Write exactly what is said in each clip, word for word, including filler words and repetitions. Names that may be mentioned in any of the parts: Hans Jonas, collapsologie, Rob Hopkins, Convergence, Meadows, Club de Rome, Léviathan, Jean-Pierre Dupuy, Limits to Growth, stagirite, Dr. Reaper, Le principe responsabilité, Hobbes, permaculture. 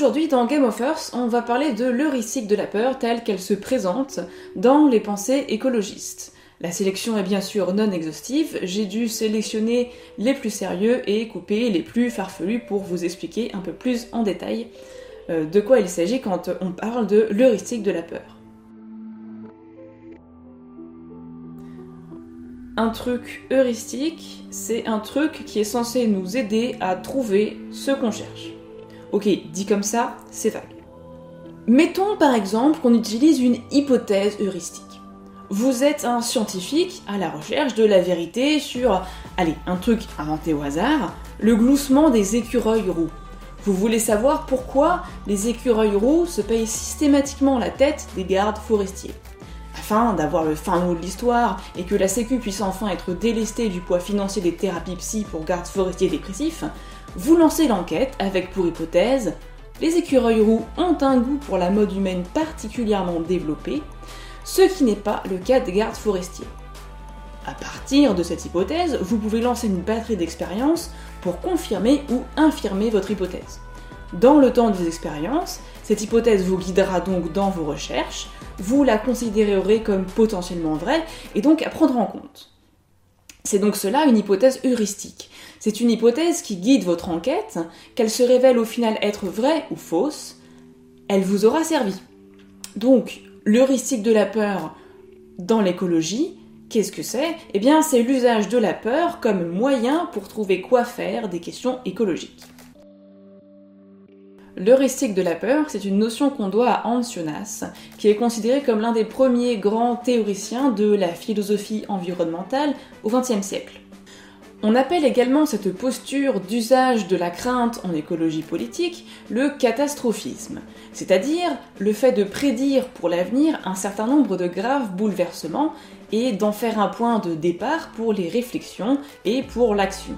Aujourd'hui, dans Game of Earth, on va parler de l'heuristique de la peur telle qu'elle se présente dans les pensées écologistes. La sélection est bien sûr non exhaustive, j'ai dû sélectionner les plus sérieux et couper les plus farfelus pour vous expliquer un peu plus en détail de quoi il s'agit quand on parle de l'heuristique de la peur. Un truc heuristique, c'est un truc qui est censé nous aider à trouver ce qu'on cherche. Ok, dit comme ça, c'est vague. Mettons par exemple qu'on utilise une hypothèse heuristique. Vous êtes un scientifique à la recherche de la vérité sur, allez, un truc inventé au hasard, le gloussement des écureuils roux. Vous voulez savoir pourquoi les écureuils roux se payent systématiquement la tête des gardes forestiers. Afin d'avoir le fin mot de l'histoire et que la Sécu puisse enfin être délestée du poids financier des thérapies psy pour gardes forestiers dépressifs, vous lancez l'enquête avec pour hypothèse « Les écureuils roux ont un goût pour la mode humaine particulièrement développé, ce qui n'est pas le cas des gardes forestiers. » À partir de cette hypothèse, vous pouvez lancer une batterie d'expériences pour confirmer ou infirmer votre hypothèse. Dans le temps des expériences, cette hypothèse vous guidera donc dans vos recherches, vous la considérerez comme potentiellement vraie et donc à prendre en compte. C'est donc cela une hypothèse heuristique. C'est une hypothèse qui guide votre enquête, qu'elle se révèle au final être vraie ou fausse, elle vous aura servi. Donc, l'heuristique de la peur dans l'écologie, qu'est-ce que c'est? Eh bien, c'est l'usage de la peur comme moyen pour trouver quoi faire des questions écologiques. L'heuristique de la peur, c'est une notion qu'on doit à Hans Jonas, qui est considéré comme l'un des premiers grands théoriciens de la philosophie environnementale au vingtième siècle. On appelle également cette posture d'usage de la crainte en écologie politique le catastrophisme, c'est-à-dire le fait de prédire pour l'avenir un certain nombre de graves bouleversements et d'en faire un point de départ pour les réflexions et pour l'action.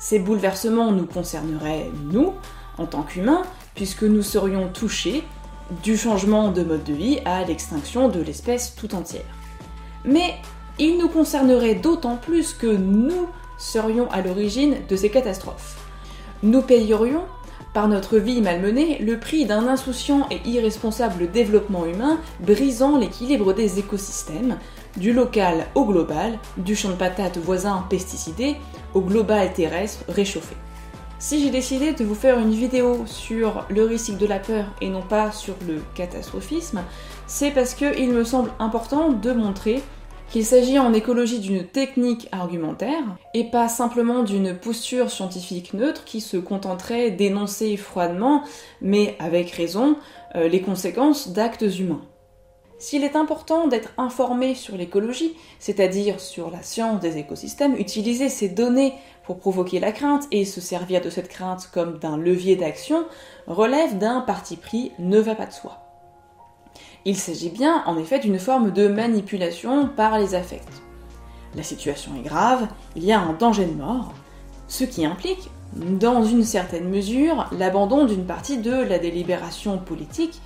Ces bouleversements nous concerneraient, nous, en tant qu'humains, puisque nous serions touchés du changement de mode de vie à l'extinction de l'espèce tout entière. Mais il nous concernerait d'autant plus que nous serions à l'origine de ces catastrophes. Nous payerions, par notre vie malmenée, le prix d'un insouciant et irresponsable développement humain brisant l'équilibre des écosystèmes, du local au global, du champ de patates voisin pesticidé au global terrestre réchauffé. Si j'ai décidé de vous faire une vidéo sur l'heuristique de la peur et non pas sur le catastrophisme, c'est parce qu'il me semble important de montrer qu'il s'agit en écologie d'une technique argumentaire et pas simplement d'une posture scientifique neutre qui se contenterait d'énoncer froidement, mais avec raison, les conséquences d'actes humains. S'il est important d'être informé sur l'écologie, c'est-à-dire sur la science des écosystèmes, utiliser ces données pour provoquer la crainte et se servir de cette crainte comme d'un levier d'action relève d'un parti pris ne va pas de soi. Il s'agit bien en effet d'une forme de manipulation par les affects. La situation est grave, il y a un danger de mort, ce qui implique, dans une certaine mesure, l'abandon d'une partie de la délibération politique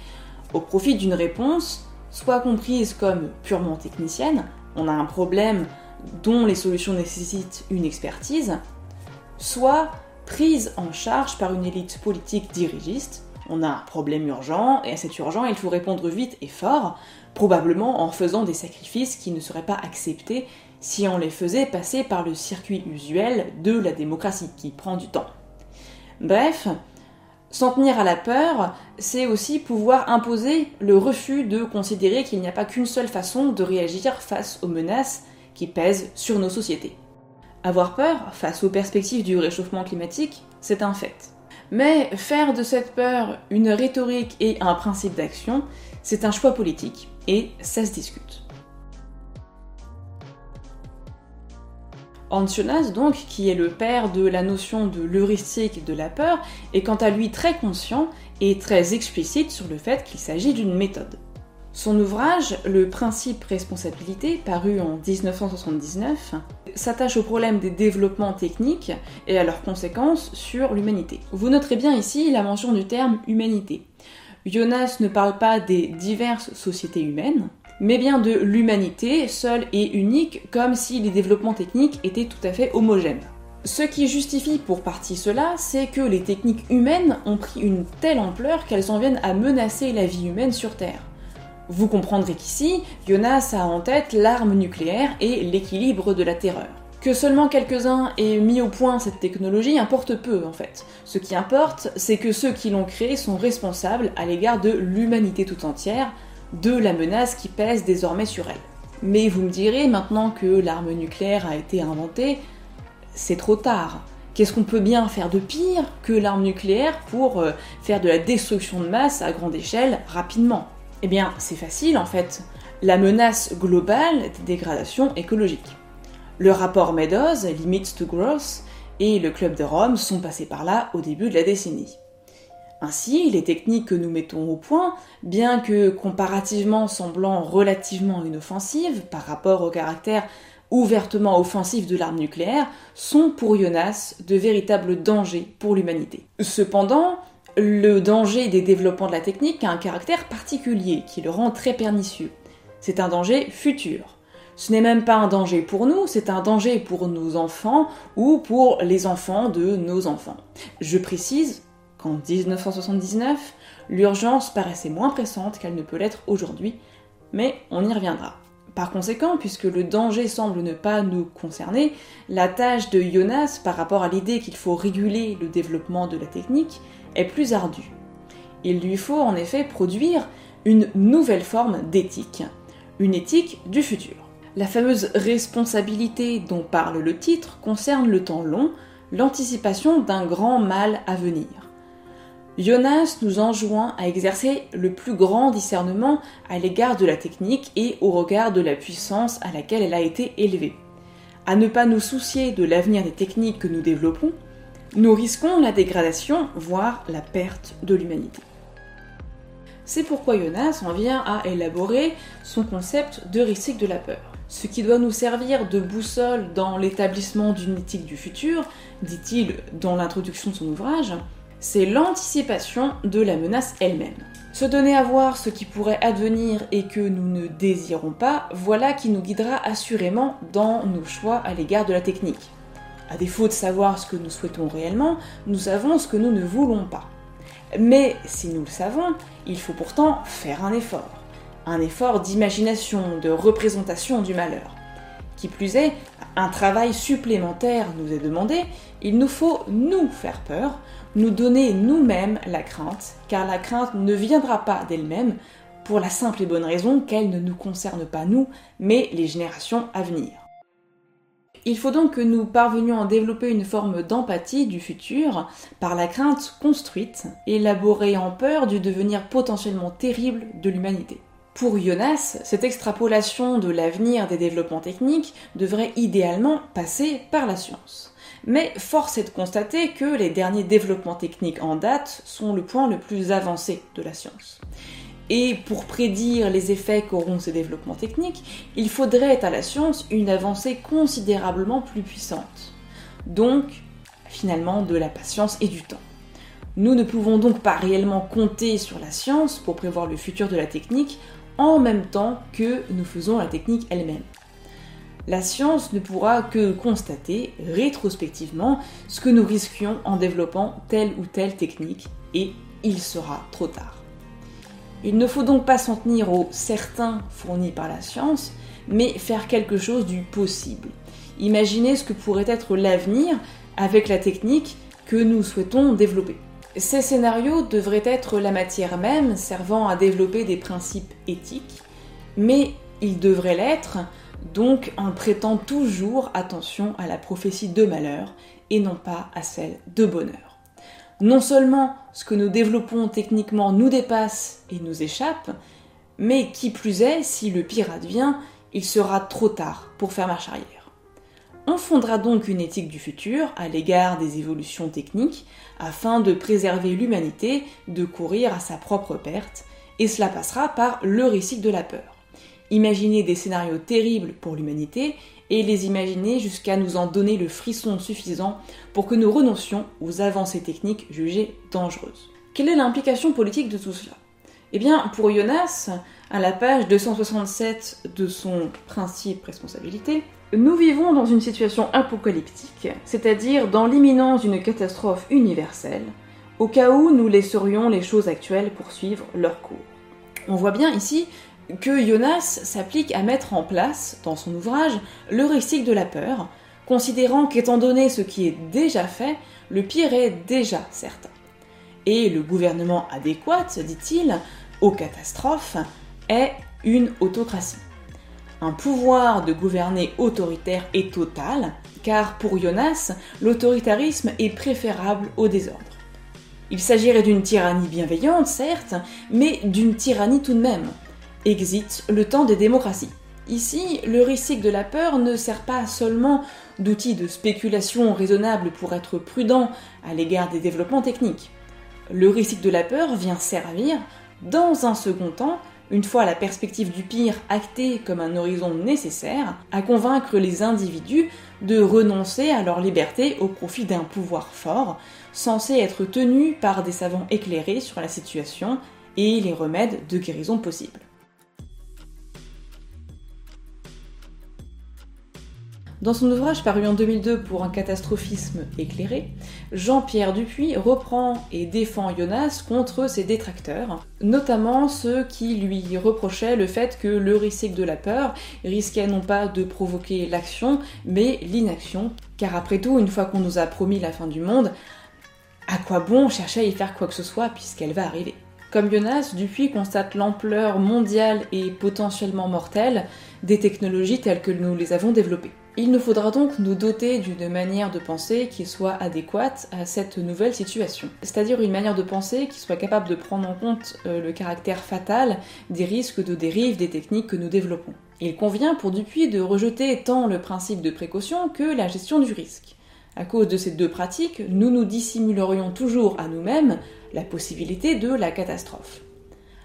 au profit d'une réponse soit comprise comme purement technicienne, on a un problème dont les solutions nécessitent une expertise, soit prise en charge par une élite politique dirigiste, on a un problème urgent, et à cet urgent il faut répondre vite et fort, probablement en faisant des sacrifices qui ne seraient pas acceptés si on les faisait passer par le circuit usuel de la démocratie, qui prend du temps. Bref, s'en tenir à la peur, c'est aussi pouvoir imposer le refus de considérer qu'il n'y a pas qu'une seule façon de réagir face aux menaces qui pèsent sur nos sociétés. Avoir peur face aux perspectives du réchauffement climatique, c'est un fait. Mais faire de cette peur une rhétorique et un principe d'action, c'est un choix politique, et ça se discute. Hans Jonas, donc, qui est le père de la notion de l'heuristique de la peur, est quant à lui très conscient et très explicite sur le fait qu'il s'agit d'une méthode. Son ouvrage, Le principe responsabilité, paru en dix-neuf cent soixante-dix-neuf, s'attache au problème des développements techniques et à leurs conséquences sur l'humanité. Vous noterez bien ici la mention du terme « humanité ». Jonas ne parle pas des diverses sociétés humaines, mais bien de l'humanité, seule et unique, comme si les développements techniques étaient tout à fait homogènes. Ce qui justifie pour partie cela, c'est que les techniques humaines ont pris une telle ampleur qu'elles en viennent à menacer la vie humaine sur Terre. Vous comprendrez qu'ici, Jonas a en tête l'arme nucléaire et l'équilibre de la terreur. Que seulement quelques-uns aient mis au point cette technologie importe peu en fait. Ce qui importe, c'est que ceux qui l'ont créée sont responsables à l'égard de l'humanité tout entière, de la menace qui pèse désormais sur elle. Mais vous me direz, maintenant que l'arme nucléaire a été inventée, c'est trop tard. Qu'est-ce qu'on peut bien faire de pire que l'arme nucléaire pour euh, faire de la destruction de masse à grande échelle rapidement ? Eh bien, c'est facile en fait. La menace globale des dégradations écologiques. Le rapport Meadows, Limits to Growth, et le Club de Rome sont passés par là au début de la décennie. Ainsi, les techniques que nous mettons au point, bien que comparativement semblant relativement inoffensives par rapport au caractère ouvertement offensif de l'arme nucléaire, sont pour Jonas de véritables dangers pour l'humanité. Cependant, le danger des développements de la technique a un caractère particulier qui le rend très pernicieux. C'est un danger futur. Ce n'est même pas un danger pour nous, c'est un danger pour nos enfants ou pour les enfants de nos enfants. Je précise qu'en dix-neuf cent soixante-dix-neuf, l'urgence paraissait moins pressante qu'elle ne peut l'être aujourd'hui, mais on y reviendra. Par conséquent, puisque le danger semble ne pas nous concerner, la tâche de Jonas par rapport à l'idée qu'il faut réguler le développement de la technique est plus ardue. Il lui faut en effet produire une nouvelle forme d'éthique, une éthique du futur. La fameuse responsabilité dont parle le titre concerne le temps long, l'anticipation d'un grand mal à venir. Jonas nous enjoint à exercer le plus grand discernement à l'égard de la technique et au regard de la puissance à laquelle elle a été élevée. À ne pas nous soucier de l'avenir des techniques que nous développons, nous risquons la dégradation, voire la perte de l'humanité. C'est pourquoi Jonas en vient à élaborer son concept de risque de la peur. Ce qui doit nous servir de boussole dans l'établissement d'une éthique du futur, dit-il dans l'introduction de son ouvrage, c'est l'anticipation de la menace elle-même. Se donner à voir ce qui pourrait advenir et que nous ne désirons pas, voilà qui nous guidera assurément dans nos choix à l'égard de la technique. À défaut de savoir ce que nous souhaitons réellement, nous savons ce que nous ne voulons pas. Mais si nous le savons, il faut pourtant faire un effort. Un effort d'imagination, de représentation du malheur. Qui plus est, un travail supplémentaire nous est demandé, il nous faut nous faire peur, nous donner nous-mêmes la crainte, car la crainte ne viendra pas d'elle-même, pour la simple et bonne raison qu'elle ne nous concerne pas nous, mais les générations à venir. Il faut donc que nous parvenions à développer une forme d'empathie du futur par la crainte construite, élaborée en peur du devenir potentiellement terrible de l'humanité. Pour Jonas, cette extrapolation de l'avenir des développements techniques devrait idéalement passer par la science. Mais force est de constater que les derniers développements techniques en date sont le point le plus avancé de la science. Et pour prédire les effets qu'auront ces développements techniques, il faudrait à la science une avancée considérablement plus puissante. Donc, finalement, de la patience et du temps. Nous ne pouvons donc pas réellement compter sur la science pour prévoir le futur de la technique, en même temps que nous faisons la technique elle-même. La science ne pourra que constater rétrospectivement ce que nous risquions en développant telle ou telle technique, et il sera trop tard. Il ne faut donc pas s'en tenir aux certains fournis par la science, mais faire quelque chose du possible. Imaginez ce que pourrait être l'avenir avec la technique que nous souhaitons développer. Ces scénarios devraient être la matière même servant à développer des principes éthiques, mais ils devraient l'être, donc en prêtant toujours attention à la prophétie de malheur et non pas à celle de bonheur. Non seulement ce que nous développons techniquement nous dépasse et nous échappe, mais qui plus est, si le pire advient, il sera trop tard pour faire marche arrière. On fondera donc une éthique du futur à l'égard des évolutions techniques afin de préserver l'humanité de courir à sa propre perte, et cela passera par le récit de la peur. Imaginer des scénarios terribles pour l'humanité et les imaginer jusqu'à nous en donner le frisson suffisant pour que nous renoncions aux avancées techniques jugées dangereuses. Quelle est l'implication politique de tout cela ? Eh bien, pour Jonas, à la page deux cent soixante-sept de son principe responsabilité, Nous vivons dans une situation apocalyptique, c'est-à-dire dans l'imminence d'une catastrophe universelle, au cas où nous laisserions les choses actuelles poursuivre leur cours. On voit bien ici que Jonas s'applique à mettre en place, dans son ouvrage, le lexique de la peur, considérant qu'étant donné ce qui est déjà fait, le pire est déjà certain. Et le gouvernement adéquat, dit-il, aux catastrophes, est une autocratie. Un pouvoir de gouverner autoritaire et total, car pour Jonas, l'autoritarisme est préférable au désordre. Il s'agirait d'une tyrannie bienveillante, certes, mais d'une tyrannie tout de même. Exit le temps des démocraties. Ici, le lexique de la peur ne sert pas seulement d'outil de spéculation raisonnable pour être prudent à l'égard des développements techniques. Le lexique de la peur vient servir, dans un second temps, une fois la perspective du pire actée comme un horizon nécessaire, à convaincre les individus de renoncer à leur liberté au profit d'un pouvoir fort, censé être tenu par des savants éclairés sur la situation et les remèdes de guérison possibles. Dans son ouvrage paru en deux mille deux pour un catastrophisme éclairé, Jean-Pierre Dupuy reprend et défend Jonas contre ses détracteurs, notamment ceux qui lui reprochaient le fait que le lexique de la peur risquait non pas de provoquer l'action, mais l'inaction, car après tout, une fois qu'on nous a promis la fin du monde, à quoi bon chercher à y faire quoi que ce soit puisqu'elle va arriver ? Comme Jonas, Dupuy constate l'ampleur mondiale et potentiellement mortelle des technologies telles que nous les avons développées. Il nous faudra donc nous doter d'une manière de penser qui soit adéquate à cette nouvelle situation. C'est-à-dire une manière de penser qui soit capable de prendre en compte le caractère fatal des risques de dérive des techniques que nous développons. Il convient pour Dupuy de rejeter tant le principe de précaution que la gestion du risque. À cause de ces deux pratiques, nous nous dissimulerions toujours à nous-mêmes la possibilité de la catastrophe.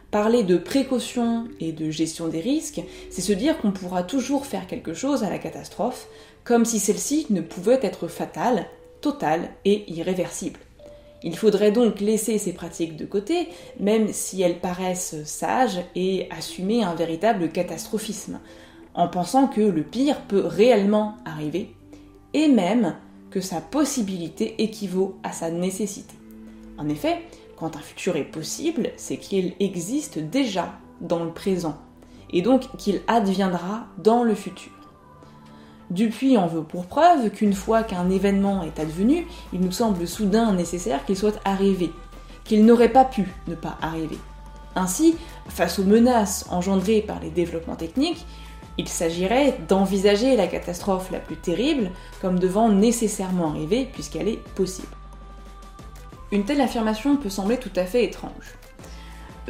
Parler de précaution et de gestion des risques, c'est se dire qu'on pourra toujours faire quelque chose à la catastrophe, comme si celle-ci ne pouvait être fatale, totale et irréversible. Il faudrait donc laisser ces pratiques de côté, même si elles paraissent sages, et assumer un véritable catastrophisme, en pensant que le pire peut réellement arriver, et même que sa possibilité équivaut à sa nécessité. En effet, quand un futur est possible, c'est qu'il existe déjà dans le présent, et donc qu'il adviendra dans le futur. Dupuy en veut pour preuve qu'une fois qu'un événement est advenu, il nous semble soudain nécessaire qu'il soit arrivé, qu'il n'aurait pas pu ne pas arriver. Ainsi, face aux menaces engendrées par les développements techniques, il s'agirait d'envisager la catastrophe la plus terrible comme devant nécessairement arriver puisqu'elle est possible. Une telle affirmation peut sembler tout à fait étrange.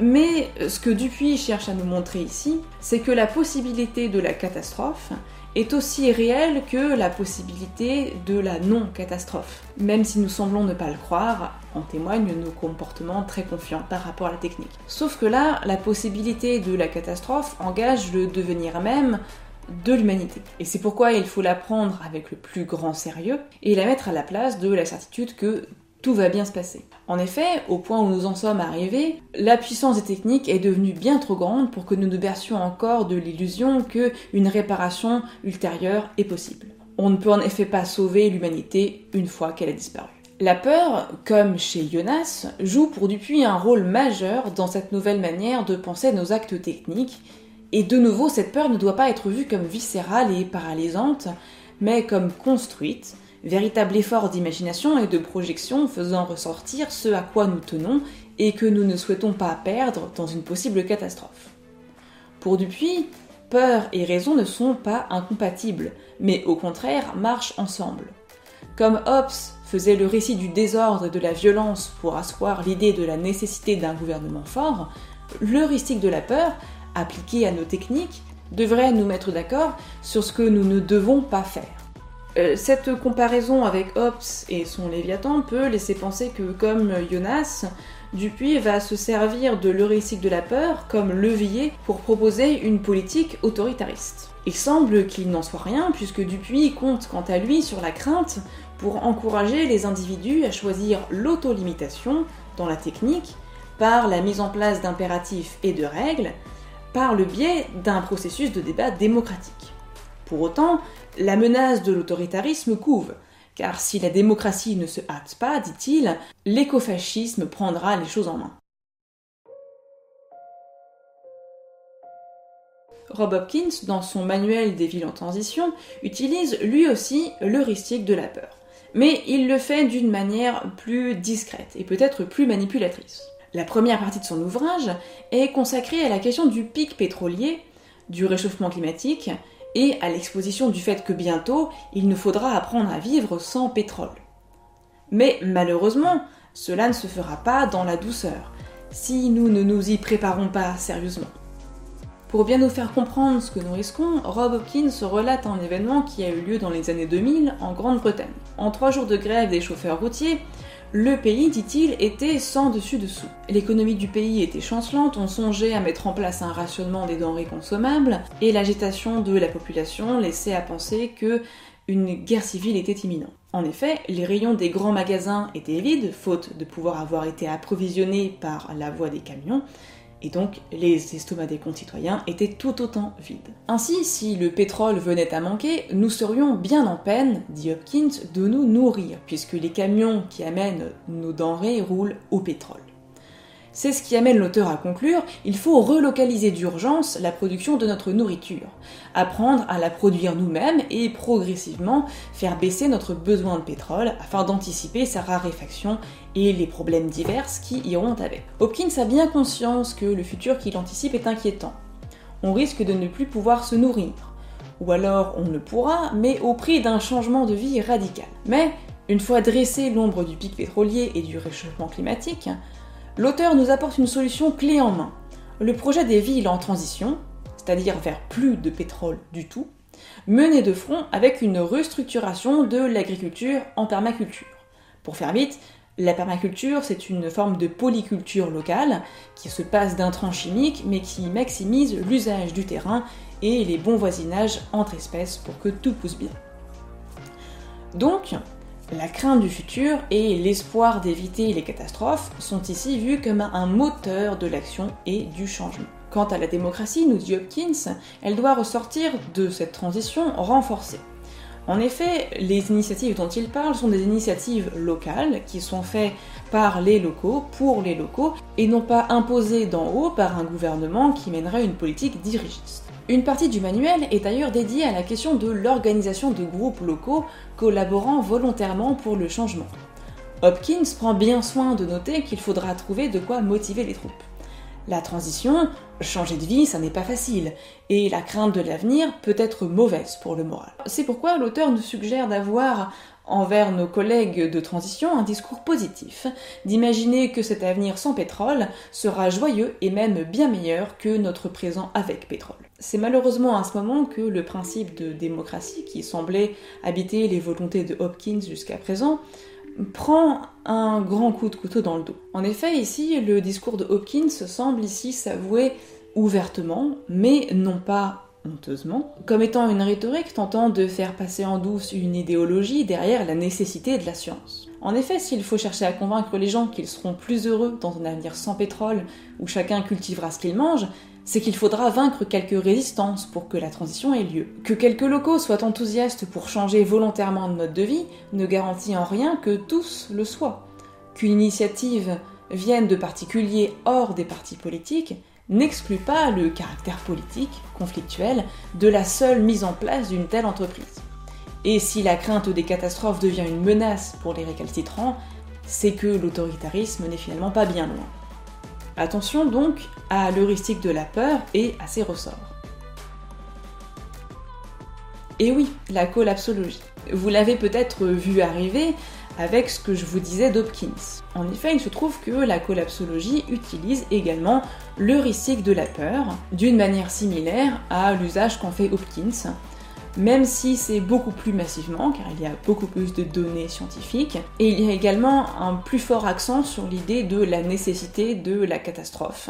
Mais ce que Dupuy cherche à nous montrer ici, c'est que la possibilité de la catastrophe est aussi réelle que la possibilité de la non-catastrophe. Même si nous semblons ne pas le croire, en témoignent nos comportements très confiants par rapport à la technique. Sauf que là, la possibilité de la catastrophe engage le devenir même de l'humanité. Et c'est pourquoi il faut la prendre avec le plus grand sérieux et la mettre à la place de la certitude que tout va bien se passer. En effet, au point où nous en sommes arrivés, la puissance des techniques est devenue bien trop grande pour que nous nous bercions encore de l'illusion qu'une réparation ultérieure est possible. On ne peut en effet pas sauver l'humanité une fois qu'elle a disparu. La peur, comme chez Jonas, joue pour Dupuy un rôle majeur dans cette nouvelle manière de penser nos actes techniques, et de nouveau cette peur ne doit pas être vue comme viscérale et paralysante, mais comme construite, véritable effort d'imagination et de projection faisant ressortir ce à quoi nous tenons et que nous ne souhaitons pas perdre dans une possible catastrophe. Pour Dupuy, peur et raison ne sont pas incompatibles, mais au contraire marchent ensemble. Comme Hobbes faisait le récit du désordre et de la violence pour asseoir l'idée de la nécessité d'un gouvernement fort, le heuristique de la peur, appliqué à nos techniques, devrait nous mettre d'accord sur ce que nous ne devons pas faire. Cette comparaison avec Hobbes et son Léviathan peut laisser penser que, comme Jonas, Dupuy va se servir de l'heuristique de la peur comme levier pour proposer une politique autoritariste. Il semble qu'il n'en soit rien puisque Dupuy compte quant à lui sur la crainte pour encourager les individus à choisir l'autolimitation dans la technique par la mise en place d'impératifs et de règles, par le biais d'un processus de débat démocratique. Pour autant, la menace de l'autoritarisme couve, car si la démocratie ne se hâte pas, dit-il, l'écofascisme prendra les choses en main. Rob Hopkins, dans son manuel des villes en transition, utilise lui aussi l'heuristique de la peur. Mais il le fait d'une manière plus discrète et peut-être plus manipulatrice. La première partie de son ouvrage est consacrée à la question du pic pétrolier, du réchauffement climatique et à l'exposition du fait que bientôt, il nous faudra apprendre à vivre sans pétrole. Mais malheureusement, cela ne se fera pas dans la douceur, si nous ne nous y préparons pas sérieusement. Pour bien nous faire comprendre ce que nous risquons, Rob Hopkins relate un événement qui a eu lieu dans les années deux mille en Grande-Bretagne. En trois jours de grève des chauffeurs routiers, le pays, dit-il, était sans dessus-dessous. L'économie du pays était chancelante, on songeait à mettre en place un rationnement des denrées consommables, et l'agitation de la population laissait à penser que une guerre civile était imminente. En effet, les rayons des grands magasins étaient vides, faute de pouvoir avoir été approvisionnés par la voie des camions, et donc les estomacs des concitoyens étaient tout autant vides. Ainsi, si le pétrole venait à manquer, nous serions bien en peine, dit Hopkins, de nous nourrir, puisque les camions qui amènent nos denrées roulent au pétrole. C'est ce qui amène l'auteur à conclure, il faut relocaliser d'urgence la production de notre nourriture, apprendre à la produire nous-mêmes et progressivement faire baisser notre besoin de pétrole afin d'anticiper sa raréfaction et les problèmes divers qui iront avec. Hopkins a bien conscience que le futur qu'il anticipe est inquiétant. On risque de ne plus pouvoir se nourrir, ou alors on le pourra, mais au prix d'un changement de vie radical. Mais une fois dressé l'ombre du pic pétrolier et du réchauffement climatique, l'auteur nous apporte une solution clé en main, le projet des villes en transition, c'est-à-dire vers plus de pétrole du tout, mené de front avec une restructuration de l'agriculture en permaculture. Pour faire vite, la permaculture, c'est une forme de polyculture locale qui se passe d'intrants chimiques mais qui maximise l'usage du terrain et les bons voisinages entre espèces pour que tout pousse bien. Donc, la crainte du futur et l'espoir d'éviter les catastrophes sont ici vus comme un moteur de l'action et du changement. Quant à la démocratie, nous dit Hopkins, elle doit ressortir de cette transition renforcée. En effet, les initiatives dont il parle sont des initiatives locales qui sont faites par les locaux, pour les locaux, et non pas imposées d'en haut par un gouvernement qui mènerait une politique dirigiste. Une partie du manuel est d'ailleurs dédiée à la question de l'organisation de groupes locaux collaborant volontairement pour le changement. Hopkins prend bien soin de noter qu'il faudra trouver de quoi motiver les troupes. La transition, changer de vie, ça n'est pas facile, et la crainte de l'avenir peut être mauvaise pour le moral. C'est pourquoi l'auteur nous suggère d'avoir envers nos collègues de transition un discours positif, d'imaginer que cet avenir sans pétrole sera joyeux et même bien meilleur que notre présent avec pétrole. C'est malheureusement à ce moment que le principe de démocratie, qui semblait habiter les volontés de Hopkins jusqu'à présent, prend un grand coup de couteau dans le dos. En effet, ici, le discours de Hopkins semble ici s'avouer ouvertement, mais non pas honteusement, comme étant une rhétorique tentant de faire passer en douce une idéologie derrière la nécessité de la science. En effet, s'il faut chercher à convaincre les gens qu'ils seront plus heureux dans un avenir sans pétrole où chacun cultivera ce qu'il mange, c'est qu'il faudra vaincre quelques résistances pour que la transition ait lieu. Que quelques locaux soient enthousiastes pour changer volontairement de mode de vie ne garantit en rien que tous le soient. Qu'une initiative vienne de particuliers hors des partis politiques n'exclut pas le caractère politique, conflictuel, de la seule mise en place d'une telle entreprise. Et si la crainte des catastrophes devient une menace pour les récalcitrants, c'est que l'autoritarisme n'est finalement pas bien loin. Attention donc à l'heuristique de la peur et à ses ressorts. Et oui, la collapsologie. Vous l'avez peut-être vu arriver avec ce que je vous disais d'Hopkins. En effet, il se trouve que la collapsologie utilise également l'heuristique de la peur, d'une manière similaire à l'usage qu'en fait Hopkins, même si c'est beaucoup plus massivement, car il y a beaucoup plus de données scientifiques, et il y a également un plus fort accent sur l'idée de la nécessité de la catastrophe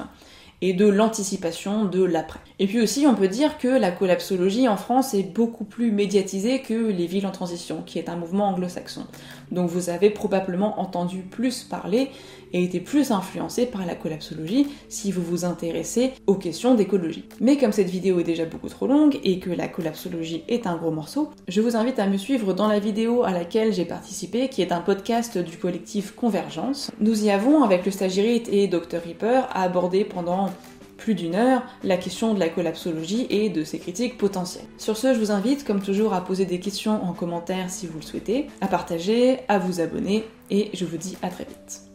et de l'anticipation de l'après. Et puis aussi, on peut dire que la collapsologie en France est beaucoup plus médiatisée que les villes en transition, qui est un mouvement anglo-saxon. Donc vous avez probablement entendu plus parler et été plus influencé par la collapsologie si vous vous intéressez aux questions d'écologie. Mais comme cette vidéo est déjà beaucoup trop longue et que la collapsologie est un gros morceau, je vous invite à me suivre dans la vidéo à laquelle j'ai participé, qui est un podcast du collectif Convergence. Nous y avons, avec le stagirite et docteur Reaper, abordé pendant plus d'une heure la question de la collapsologie et de ses critiques potentielles. Sur ce, je vous invite comme toujours à poser des questions en commentaire si vous le souhaitez, à partager, à vous abonner, et je vous dis à très vite.